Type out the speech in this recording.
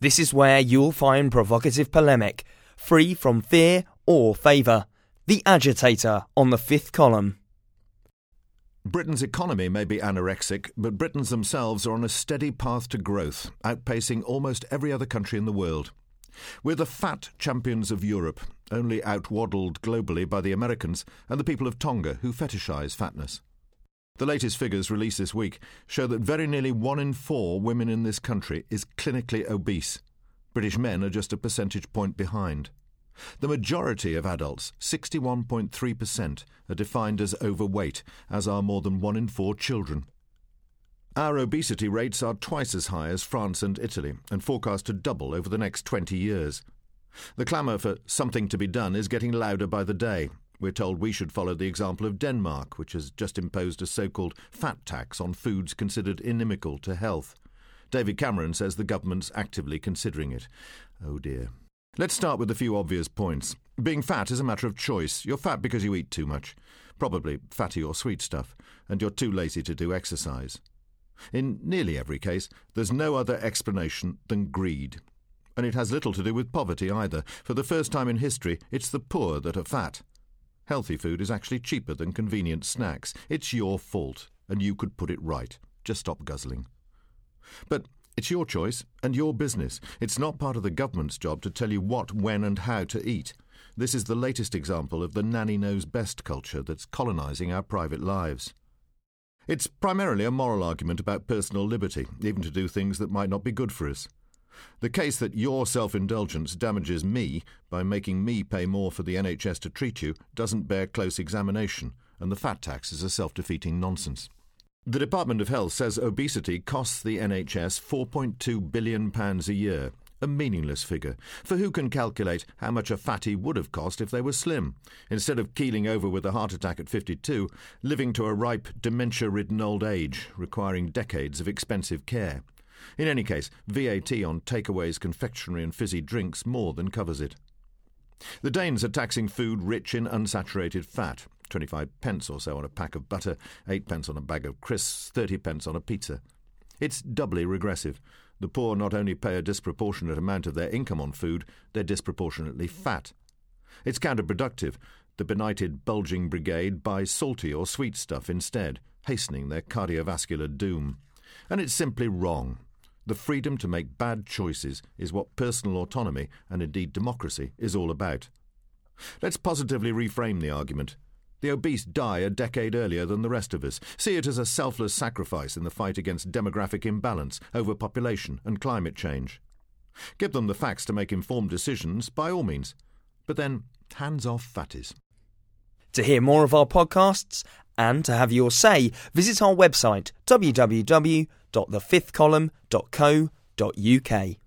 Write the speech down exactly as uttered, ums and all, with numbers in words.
This is where you'll find provocative polemic, free from fear or favour. The Agitator on the Fifth Column. Britain's economy may be anorexic, but Britons themselves are on a steady path to growth, outpacing almost every other country in the world. We're the fat champions of Europe, only outwaddled globally by the Americans and the people of Tonga, who fetishize fatness. The latest figures released this week show that very nearly one in four women in this country is clinically obese. British men are just a percentage point behind. The majority of adults, sixty-one point three percent, are defined as overweight, as are more than one in four children. Our obesity rates are twice as high as France and Italy, and forecast to double over the next twenty years. The clamour for something to be done is getting louder by the day. We're told we should follow the example of Denmark, which has just imposed a so-called fat tax on foods considered inimical to health. David Cameron says the government's actively considering it. Oh dear. Let's start with a few obvious points. Being fat is a matter of choice. You're fat because you eat too much, probably fatty or sweet stuff, and you're too lazy to do exercise. In nearly every case, there's no other explanation than greed. And it has little to do with poverty either. For the first time in history, it's the poor that are fat. Healthy food is actually cheaper than convenient snacks. It's your fault, and you could put it right. Just stop guzzling. But it's your choice and your business. It's not part of the government's job to tell you what, when and how to eat. This is the latest example of the nanny knows best culture that's colonising our private lives. It's primarily a moral argument about personal liberty, even to do things that might not be good for us. The case that your self-indulgence damages me by making me pay more for the N H S to treat you doesn't bear close examination, and the fat tax is a self-defeating nonsense. The Department of Health says obesity costs the N H S four point two billion pounds a year, a meaningless figure, for who can calculate how much a fatty would have cost if they were slim? Instead of keeling over with a heart attack at fifty-two, living to a ripe, dementia-ridden old age, requiring decades of expensive care. In any case, V A T on takeaways, confectionery and fizzy drinks more than covers it. The Danes are taxing food rich in unsaturated fat. twenty-five pence or so on a pack of butter, eight pence on a bag of crisps, thirty pence on a pizza. It's doubly regressive. The poor not only pay a disproportionate amount of their income on food, they're disproportionately fat. It's counterproductive. The benighted bulging brigade buys salty or sweet stuff instead, hastening their cardiovascular doom. And it's simply wrong. The freedom to make bad choices is what personal autonomy, and indeed democracy, is all about. Let's positively reframe the argument. The obese die a decade earlier than the rest of us. See it as a selfless sacrifice in the fight against demographic imbalance, overpopulation and climate change. Give them the facts to make informed decisions, by all means. But then, hands off fatties. To hear more of our podcasts and to have your say, visit our website w w w dot the fifth column dot co dot u k.